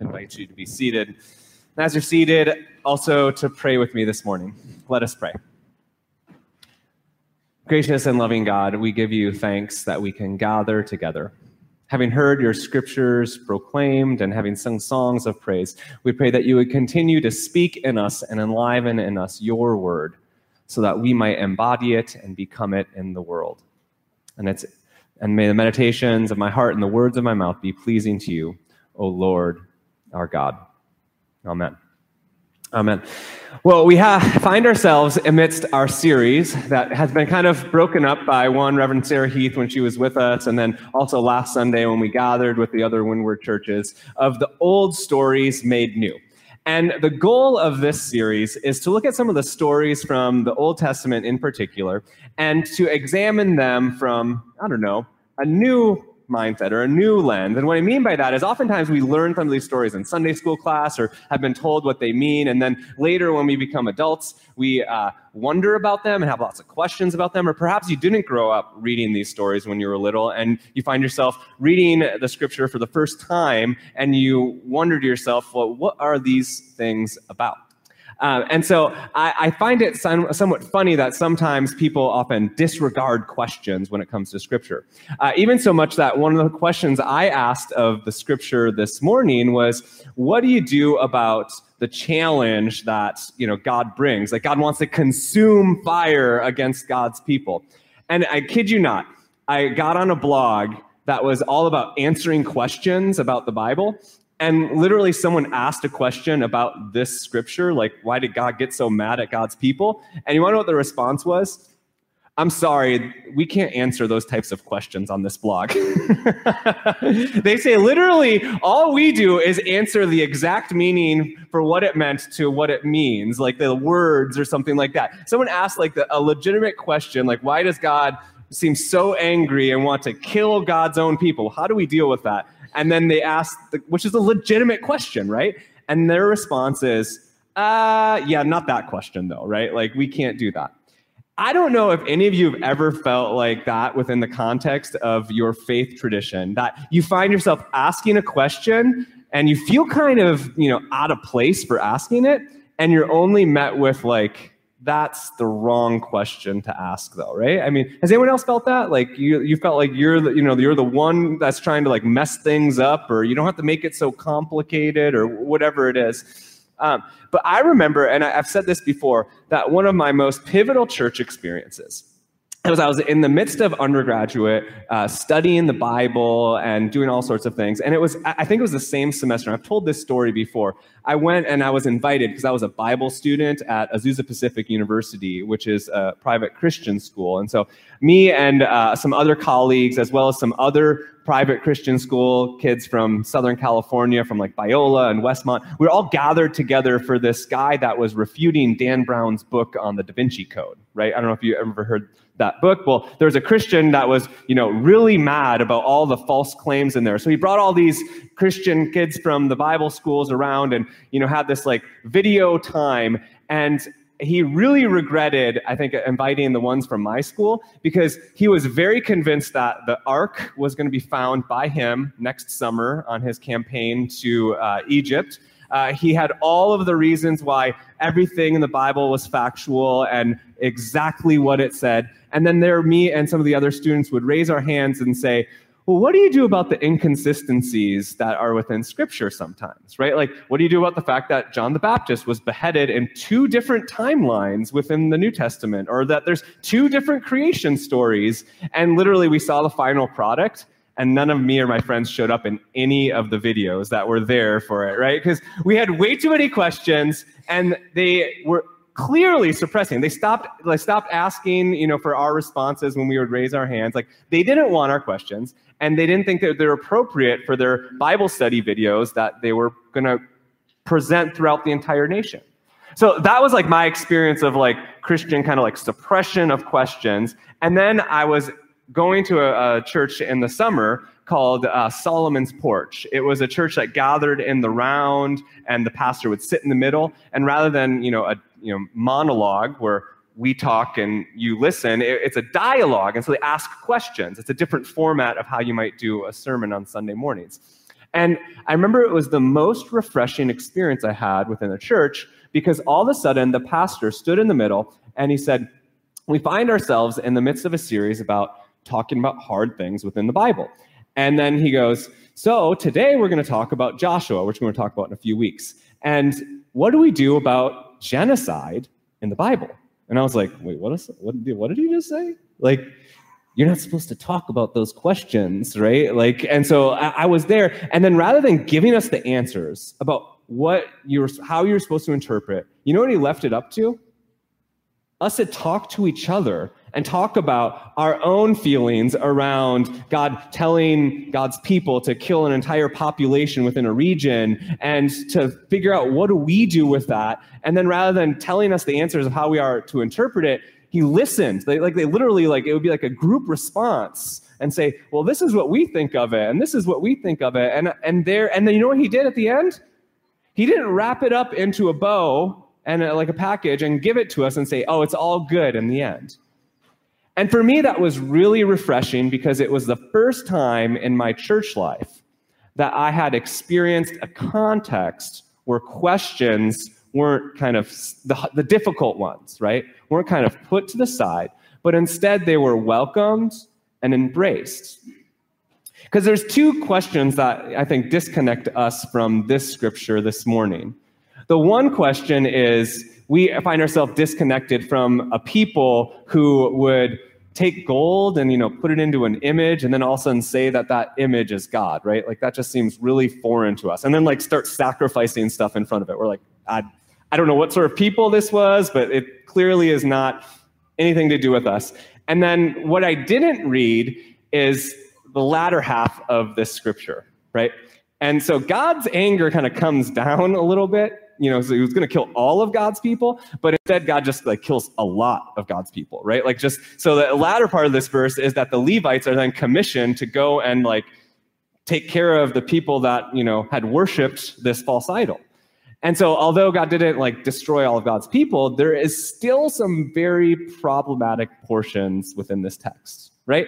invite you to be seated. And as you're seated, also to pray with me this morning. Let us pray. Gracious and loving God, we give you thanks that we can gather together. Having heard your scriptures proclaimed and having sung songs of praise, we pray that you would continue to speak in us and enliven in us your word so that we might embody it and become it in the world. And may the meditations of my heart and the words of my mouth be pleasing to you, O Lord, our God. Amen. Amen. Well, we find ourselves amidst our series that has been kind of broken up by one Reverend Sarah Heath when she was with us, and then also last Sunday when we gathered with the other Windward churches, of the old stories made new. And the goal of this series is to look at some of the stories from the Old Testament in particular, and to examine them from, I don't know, a new mindset or a new lens. And what I mean by that is oftentimes we learn some of these stories in Sunday school class or have been told what they mean, and then later when we become adults we wonder about them and have lots of questions about them. Or perhaps you didn't grow up reading these stories when you were little and you find yourself reading the scripture for the first time and you wonder to yourself, well, what are these things about? And so I find it somewhat funny that sometimes people often disregard questions when it comes to Scripture. Even so much that one of the questions I asked of the Scripture this morning was, what do you do about the challenge that, you know, God brings? Like, God wants to consume fire against God's people. And I kid you not, I got on a blog that was all about answering questions about the Bible. And literally someone asked a question about this scripture, like, why did God get so mad at God's people? And you want to know what the response was? I'm sorry, we can't answer those types of questions on this blog. They say literally all we do is answer the exact meaning for what it meant to what it means, like the words or something like that. Someone asked like a legitimate question, like, why does God seem so angry and want to kill God's own people? How do we deal with that? And then they asked, which is a legitimate question, right? And their response is, yeah, not that question though, right? Like, we can't do that. I don't know if any of you have ever felt like that within the context of your faith tradition, that you find yourself asking a question and you feel kind of, you know, out of place for asking it, and you're only met with like, that's the wrong question to ask though, right? I mean, has anyone else felt that? Like you felt like you're the one that's trying to like mess things up, or you don't have to make it so complicated, or whatever it is. But I remember, and I've said this before, that one of my most pivotal church experiences, I was in the midst of undergraduate, studying the Bible and doing all sorts of things. And I think it was the same semester. I've told this story before. I went and I was invited because I was a Bible student at Azusa Pacific University, which is a private Christian school. And so me and some other colleagues, as well as some other private Christian school kids from Southern California, from like Biola and Westmont, we were all gathered together for this guy that was refuting Dan Brown's book on the Da Vinci Code, right? I don't know if you ever heard that book. Well, there's a Christian that was, you know, really mad about all the false claims in there. So he brought all these Christian kids from the Bible schools around and, you know, had this like video time. And he really regretted, I think, inviting the ones from my school, because he was very convinced that the Ark was going to be found by him next summer on his campaign to Egypt. He had all of the reasons why everything in the Bible was factual and exactly what it said. And then there, me and some of the other students would raise our hands and say, well, what do you do about the inconsistencies that are within Scripture sometimes, right? Like, what do you do about the fact that John the Baptist was beheaded in two different timelines within the New Testament, or that there's two different creation stories? And literally, we saw the final product, and none of me or my friends showed up in any of the videos that were there for it, right? Because we had way too many questions, and they were clearly suppressing. They stopped asking, you know, for our responses when we would raise our hands. Like, they didn't want our questions, and they didn't think that they're appropriate for their Bible study videos that they were going to present throughout the entire nation. So that was like my experience of like Christian kind of like suppression of questions. And then I was going to a church in the summer called Solomon's Porch. It was a church that gathered in the round, and the pastor would sit in the middle. And rather than, you know, a monologue where we talk and you listen, it's a dialogue. And so they ask questions. It's a different format of how you might do a sermon on Sunday mornings. And I remember it was the most refreshing experience I had within the church, because all of a sudden the pastor stood in the middle and he said, we find ourselves in the midst of a series about talking about hard things within the Bible. And then he goes, so today we're going to talk about Joshua, which we're going to talk about in a few weeks. And what do we do about genocide in the Bible? And I was like, wait, what did he just say? Like, you're not supposed to talk about those questions, right? Like, and so I was there. And then rather than giving us the answers about how you're supposed to interpret, you know what he left it up to? Us to talk to each other and talk about our own feelings around God telling God's people to kill an entire population within a region, and to figure out what do we do with that. And then rather than telling us the answers of how we are to interpret it, he listened. They literally it would be like a group response and say, well, this is what we think of it, and this is what we think of it. And then you know what he did at the end? He didn't wrap it up into a bow and like a package and give it to us and say, oh, it's all good in the end. And for me, that was really refreshing, because it was the first time in my church life that I had experienced a context where questions weren't kind of the difficult ones, right? Weren't kind of put to the side, but instead they were welcomed and embraced. Because there's two questions that I think disconnect us from this scripture this morning. The one question is, we find ourselves disconnected from a people who would take gold and, put it into an image and then all of a sudden say that image is God, right? Like, that just seems really foreign to us. And then, start sacrificing stuff in front of it. We're like, I don't know what sort of people this was, but it clearly is not anything to do with us. And then what I didn't read is the latter half of this scripture, right? And so God's anger kind of comes down a little bit. So he was going to kill all of God's people, but instead God just kills a lot of God's people, right? So the latter part of this verse is that the Levites are then commissioned to go and take care of the people that, had worshipped this false idol. And so although God didn't destroy all of God's people, there is still some very problematic portions within this text, right?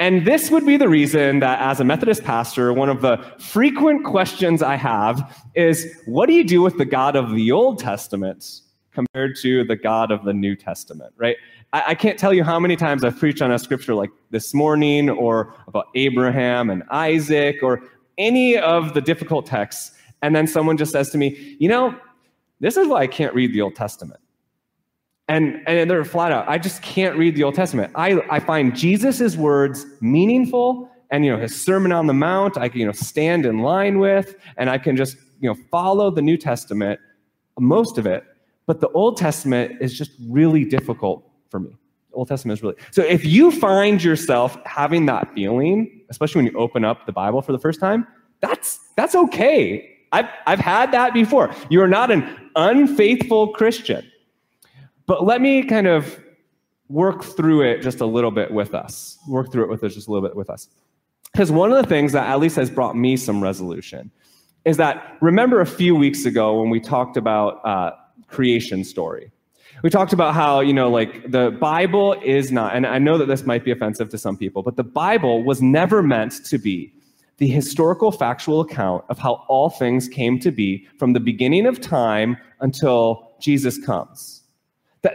And this would be the reason that as a Methodist pastor, one of the frequent questions I have is, what do you do with the God of the Old Testament compared to the God of the New Testament, right? I can't tell you how many times I've preached on a scripture like this morning, or about Abraham and Isaac, or any of the difficult texts, and then someone just says to me, this is why I can't read the Old Testament. And they're flat out, I just can't read the Old Testament. I find Jesus's words meaningful, and, his Sermon on the Mount, I can, stand in line with, and I can just, follow the New Testament, most of it. But the Old Testament is just really difficult for me. The Old Testament is really... So if you find yourself having that feeling, especially when you open up the Bible for the first time, that's okay. I've had that before. You are not an unfaithful Christian. But let me kind of work through it with us just a little bit with us. Because one of the things that at least has brought me some resolution is that, remember a few weeks ago when we talked about creation story. We talked about how, the Bible is not, and I know that this might be offensive to some people, but the Bible was never meant to be the historical factual account of how all things came to be from the beginning of time until Jesus comes.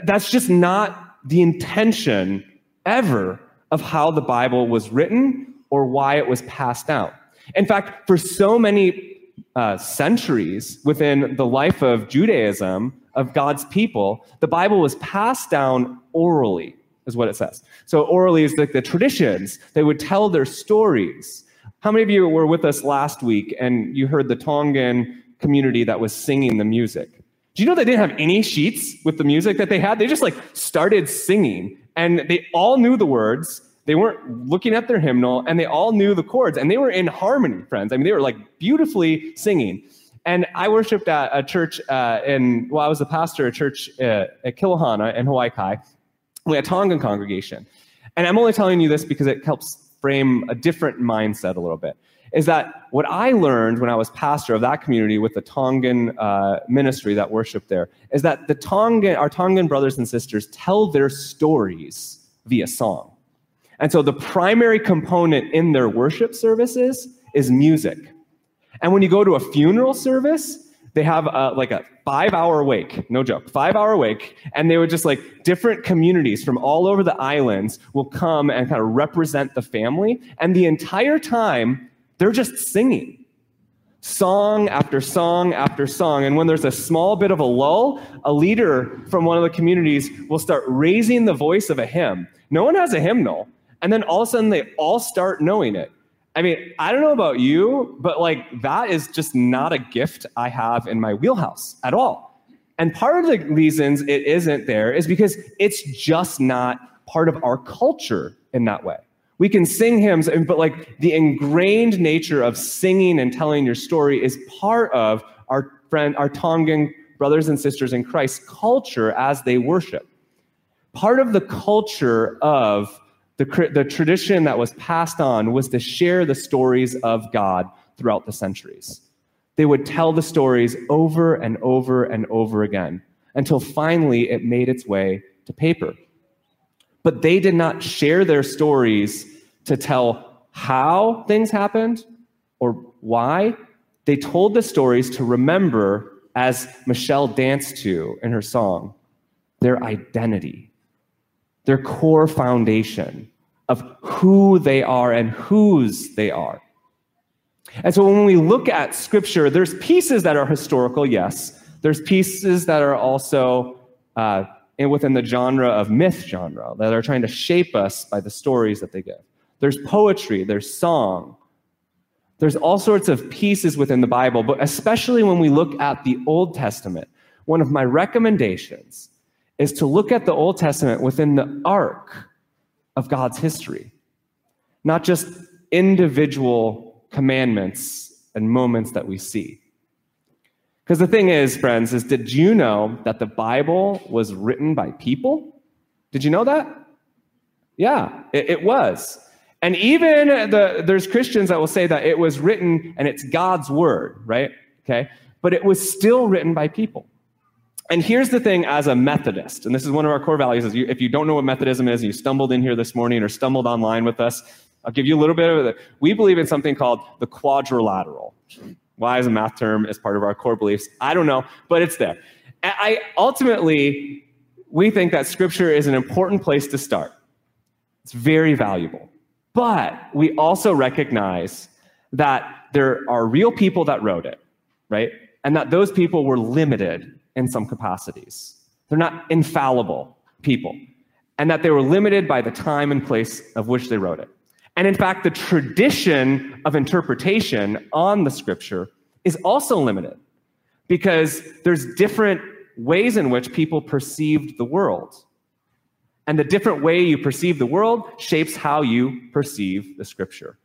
That's just not the intention ever of how the Bible was written or why it was passed down. In fact, for so many centuries within the life of Judaism, of God's people, the Bible was passed down orally, is what it says. So orally is like the traditions. They would tell their stories. How many of you were with us last week and you heard the Tongan community that was singing the music? Do you know they didn't have any sheets with the music that they had? They just started singing, and they all knew the words. They weren't looking at their hymnal, and they all knew the chords, and they were in harmony, friends. I mean, they were beautifully singing. And I worshiped at a church I was the pastor at a church at Kilohana in Hawaii Kai. We had a Tongan congregation. And I'm only telling you this because it helps frame a different mindset a little bit. Is that what I learned when I was pastor of that community with the Tongan ministry that worshiped there, is that our Tongan brothers and sisters tell their stories via song. And so the primary component in their worship services is music. And when you go to a funeral service, they have like a 5-hour wake, no joke, 5-hour wake. And they would just like different communities from all over the islands will come and kind of represent the family. And the entire time, they're just singing. Song after song after song. And when there's a small bit of a lull, a leader from one of the communities will start raising the voice of a hymn. No one has a hymnal. And then all of a sudden, they all start knowing it. I mean, I don't know about you, but like that is just not a gift I have in my wheelhouse at all. And part of the reasons it isn't there is because it's just not part of our culture in that way. We can sing hymns, but like the ingrained nature of singing and telling your story is part of our Tongan brothers and sisters in Christ culture as they worship. Part of the culture of the tradition that was passed on was to share the stories of God throughout the centuries. They would tell the stories over and over and over again until finally it made its way to paper. But they did not share their stories to tell how things happened or why. They told the stories to remember, as Michelle danced to in her song, their identity. Their core foundation of who they are and whose they are. And so when we look at Scripture, there's pieces that are historical, yes. There's pieces that are also within the genre of myth genre that are trying to shape us by the stories that they give. There's poetry, there's song. There's all sorts of pieces within the Bible, but especially when we look at the Old Testament, one of my recommendations is to look at the Old Testament within the arc of God's history, not just individual commandments and moments that we see. Because the thing is, friends, is did you know that the Bible was written by people? Did you know that? Yeah, it was. And even there's Christians that will say that it was written and it's God's word, right? Okay, but it was still written by people. And here's the thing as a Methodist, and this is one of our core values, is if you don't know what Methodism is, and you stumbled in here this morning or stumbled online with us, I'll give you a little bit of it. We believe in something called the quadrilateral. Why is a math term as part of our core beliefs? I don't know, but it's there. Ultimately, we think that Scripture is an important place to start. It's very valuable. But we also recognize that there are real people that wrote it, right? And that those people were limited in some capacities. They're not infallible people, and that they were limited by the time and place of which they wrote it. And in fact, the tradition of interpretation on the Scripture is also limited because there's different ways in which people perceived the world. And the different way you perceive the world shapes how you perceive the Scripture.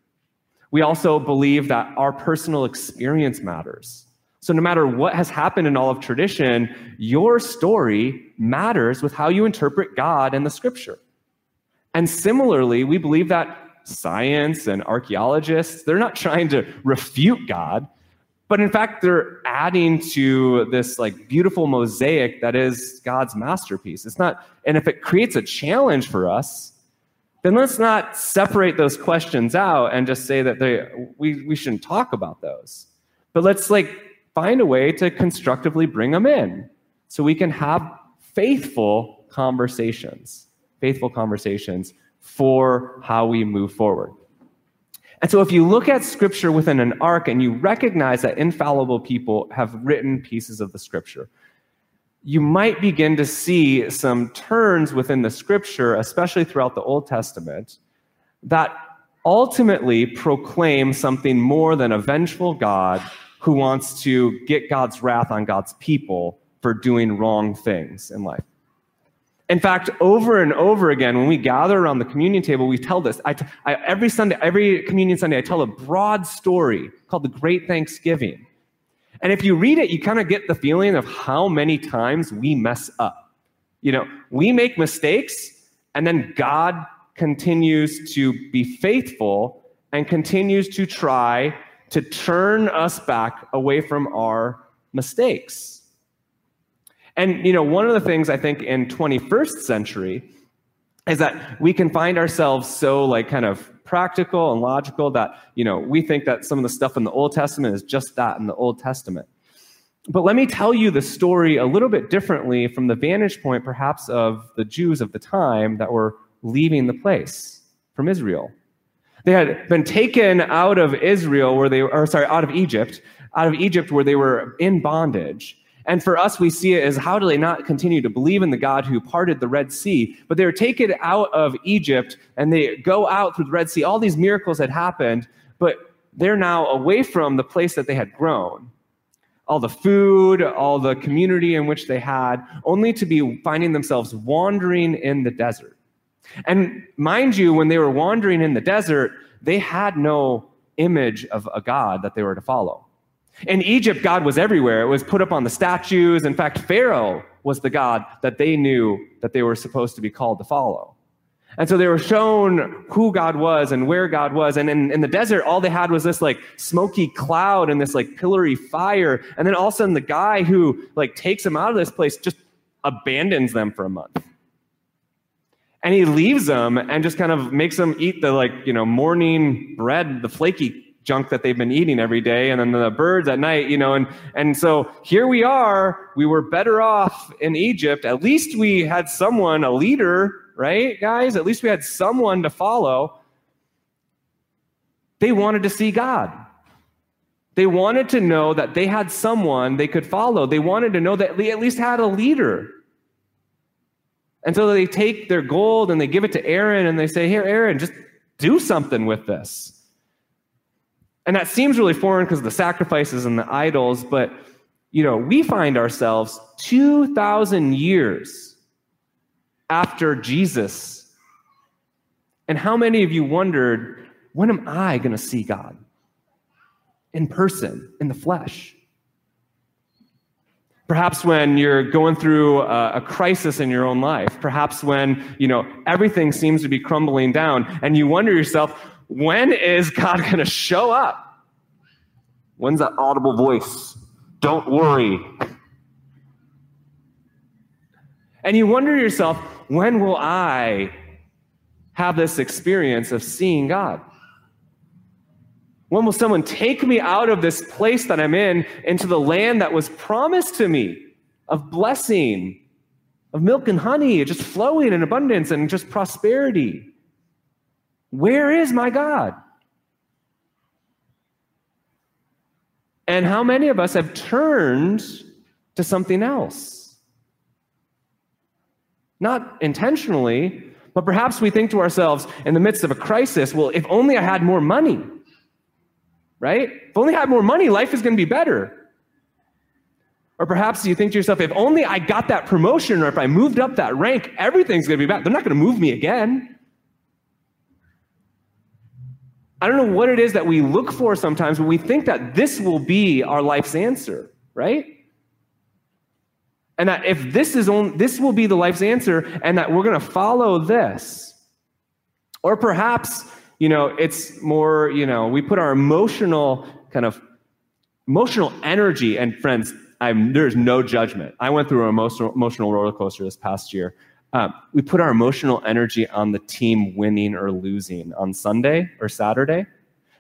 We also believe that our personal experience matters. So no matter what has happened in all of tradition, your story matters with how you interpret God and the Scripture. And similarly, we believe that science and archaeologists, they're not trying to refute God, but in fact, they're adding to this like beautiful mosaic that is God's masterpiece. It's not, and if it creates a challenge for us, then let's not separate those questions out and just say that we shouldn't talk about those. But let's like find a way to constructively bring them in so we can have faithful conversations for how we move forward. And so if you look at Scripture within an arc and you recognize that infallible people have written pieces of the Scripture, you might begin to see some turns within the Scripture, especially throughout the Old Testament, that ultimately proclaim something more than a vengeful God who wants to get God's wrath on God's people for doing wrong things in life. In fact, over and over again, when we gather around the communion table, we tell this. Every communion Sunday, I tell a broad story called The Great Thanksgiving. And if you read it, you kind of get the feeling of how many times we mess up. You know, we make mistakes, and then God continues to be faithful and continues to try to turn us back away from our mistakes. And, you know, one of the things I think in 21st century is that we can find ourselves so, like, kind of practical and logical, that, you know, we think that some of the stuff in the Old Testament is just that in the Old Testament. But let me tell you the story a little bit differently from the vantage point, perhaps, of the Jews of the time that were leaving the place from Israel. They had been taken out of Israel, where they were, or sorry, out of Egypt, where they were in bondage. And for us, we see it as, how do they not continue to believe in the God who parted the Red Sea? But they were taken out of Egypt, and they go out through the Red Sea. All these miracles had happened, but they're now away from the place that they had grown. All the food, all the community in which they had, only to be finding themselves wandering in the desert. And mind you, when they were wandering in the desert, they had no image of a God that they were to follow. In Egypt, God was everywhere. It was put up on the statues. In fact, Pharaoh was the God that they knew that they were supposed to be called to follow. And so they were shown who God was and where God was. And in the desert, all they had was this like smoky cloud and this like pillory fire. And then all of a sudden, the guy who like takes them out of this place just abandons them for a month. And he leaves them and just kind of makes them eat the like, you know, morning bread, the flaky junk that they've been eating every day, and then the birds at night, you know, and so here we are, we were better off in Egypt. At least we had someone, a leader, right, guys? At least we had someone to follow. They wanted to see God. They wanted to know that they had someone they could follow. They wanted to know that they at least had a leader. And so they take their gold and they give it to Aaron, and they say, here, Aaron, just do something with this. And that seems really foreign because of the sacrifices and the idols, but, you know, we find ourselves 2,000 years after Jesus. And how many of you wondered, when am I going to see God? In person, in the flesh. Perhaps when you're going through a crisis in your own life. Perhaps when, you know, everything seems to be crumbling down, and you wonder yourself, when is God going to show up? When's that audible voice? Don't worry. And you wonder to yourself, when will I have this experience of seeing God? When will someone take me out of this place that I'm in into the land that was promised to me of blessing, of milk and honey, just flowing in abundance and just prosperity? Where is my God? And how many of us have turned to something else? Not intentionally, but perhaps we think to ourselves in the midst of a crisis, well, if only I had more money, right? If only I had more money, life is going to be better. Or perhaps you think to yourself, if only I got that promotion, or if I moved up that rank, everything's going to be better. They're not going to move me again. I don't know what it is that we look for sometimes, but we think that this will be our life's answer, right? And that if this will be the life's answer, and that we're going to follow this. Or perhaps, you know, it's more, you know, we put our emotional energy, and friends, there's no judgment. I went through an emotional roller coaster this past year. We put our emotional energy on the team winning or losing on Sunday or Saturday,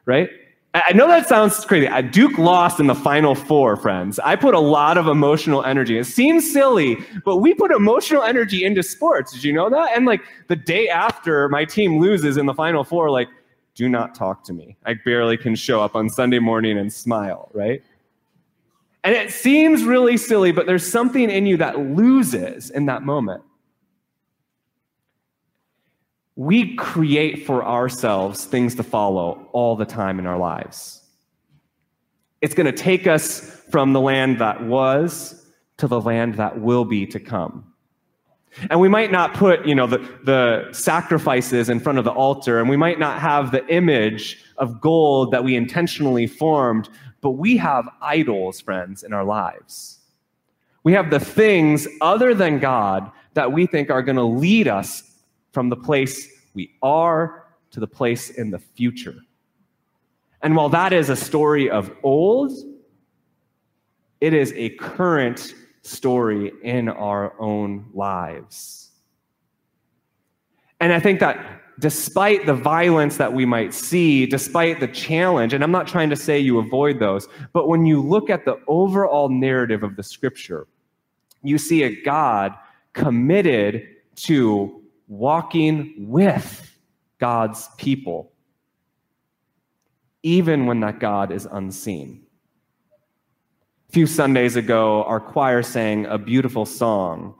right? I know that sounds crazy. Duke lost in the Final Four, friends. I put a lot of emotional energy. It seems silly, but we put emotional energy into sports. Did you know that? And like the day after my team loses in the Final Four, like, do not talk to me. I barely can show up on Sunday morning and smile, right? And it seems really silly, but there's something in you that loses in that moment. We create for ourselves things to follow all the time in our lives. It's going to take us from the land that was to the land that will be to come. And we might not put, you know, the sacrifices in front of the altar, and we might not have the image of gold that we intentionally formed, but we have idols, friends, in our lives. We have the things other than God that we think are going to lead us from the place we are to the place in the future. And while that is a story of old, it is a current story in our own lives. And I think that despite the violence that we might see, despite the challenge, and I'm not trying to say you avoid those, but when you look at the overall narrative of the scripture, you see a God committed to walking with God's people, even when that God is unseen. A few Sundays ago, our choir sang a beautiful song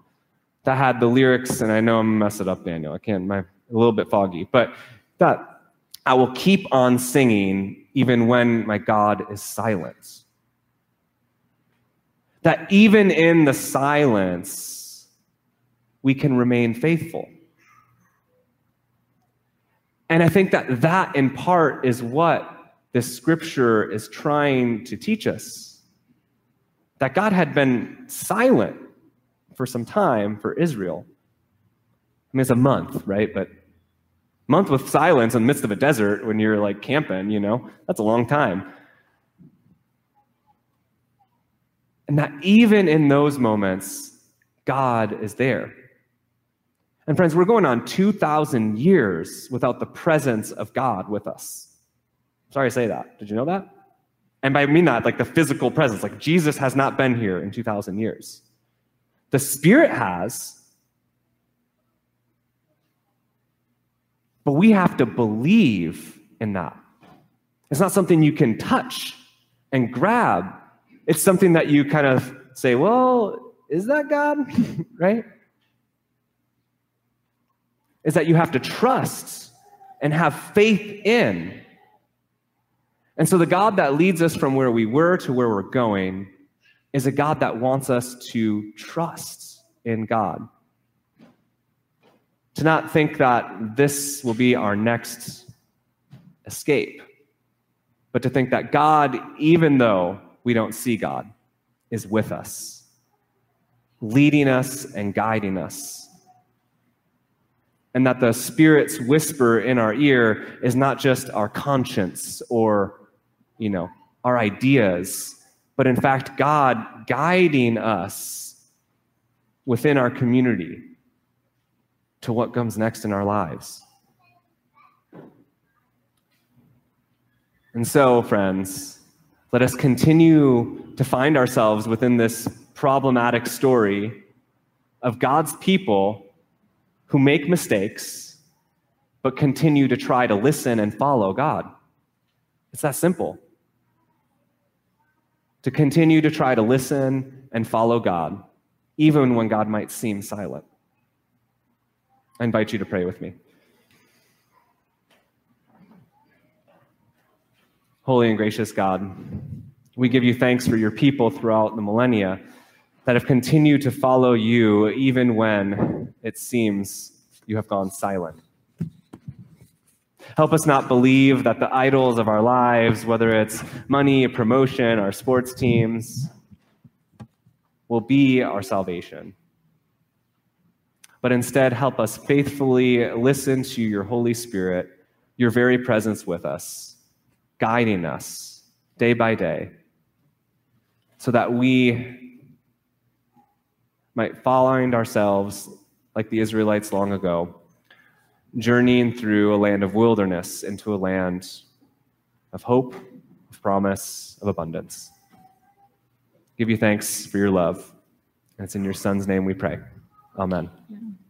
that had the lyrics, and I know I'm gonna mess it up, Daniel. I can't, my a little bit foggy, but that I will keep on singing even when my God is silent. That even in the silence, we can remain faithful. And I think that that in part is what this scripture is trying to teach us. That God had been silent for some time for Israel. I mean, it's a month, right? But a month with silence in the midst of a desert when you're like camping, you know, that's a long time. And that even in those moments, God is there. And friends, we're going on 2,000 years without the presence of God with us. Sorry to say that. Did you know that? And I mean that, like the physical presence, like Jesus has not been here in 2,000 years. The Spirit has, but we have to believe in that. It's not something you can touch and grab. It's something that you kind of say, well, is that God? Right? Is that you have to trust and have faith in. And so the God that leads us from where we were to where we're going is a God that wants us to trust in God. To not think that this will be our next escape, but to think that God, even though we don't see God, is with us, leading us and guiding us. And that the Spirit's whisper in our ear is not just our conscience or, you know, our ideas, but in fact, God guiding us within our community to what comes next in our lives. And so, friends, let us continue to find ourselves within this problematic story of God's people who make mistakes, but continue to try to listen and follow God. It's that simple. To continue to try to listen and follow God, even when God might seem silent. I invite you to pray with me. Holy and gracious God, we give you thanks for your people throughout the millennia that have continued to follow you even when it seems you have gone silent. Help us not believe that the idols of our lives, whether it's money, promotion, our sports teams, will be our salvation. But instead, help us faithfully listen to your Holy Spirit, your very presence with us, guiding us day by day, so that we might find ourselves, like the Israelites long ago, journeying through a land of wilderness into a land of hope, of promise, of abundance. Give you thanks for your love. And it's in your Son's name we pray. Amen.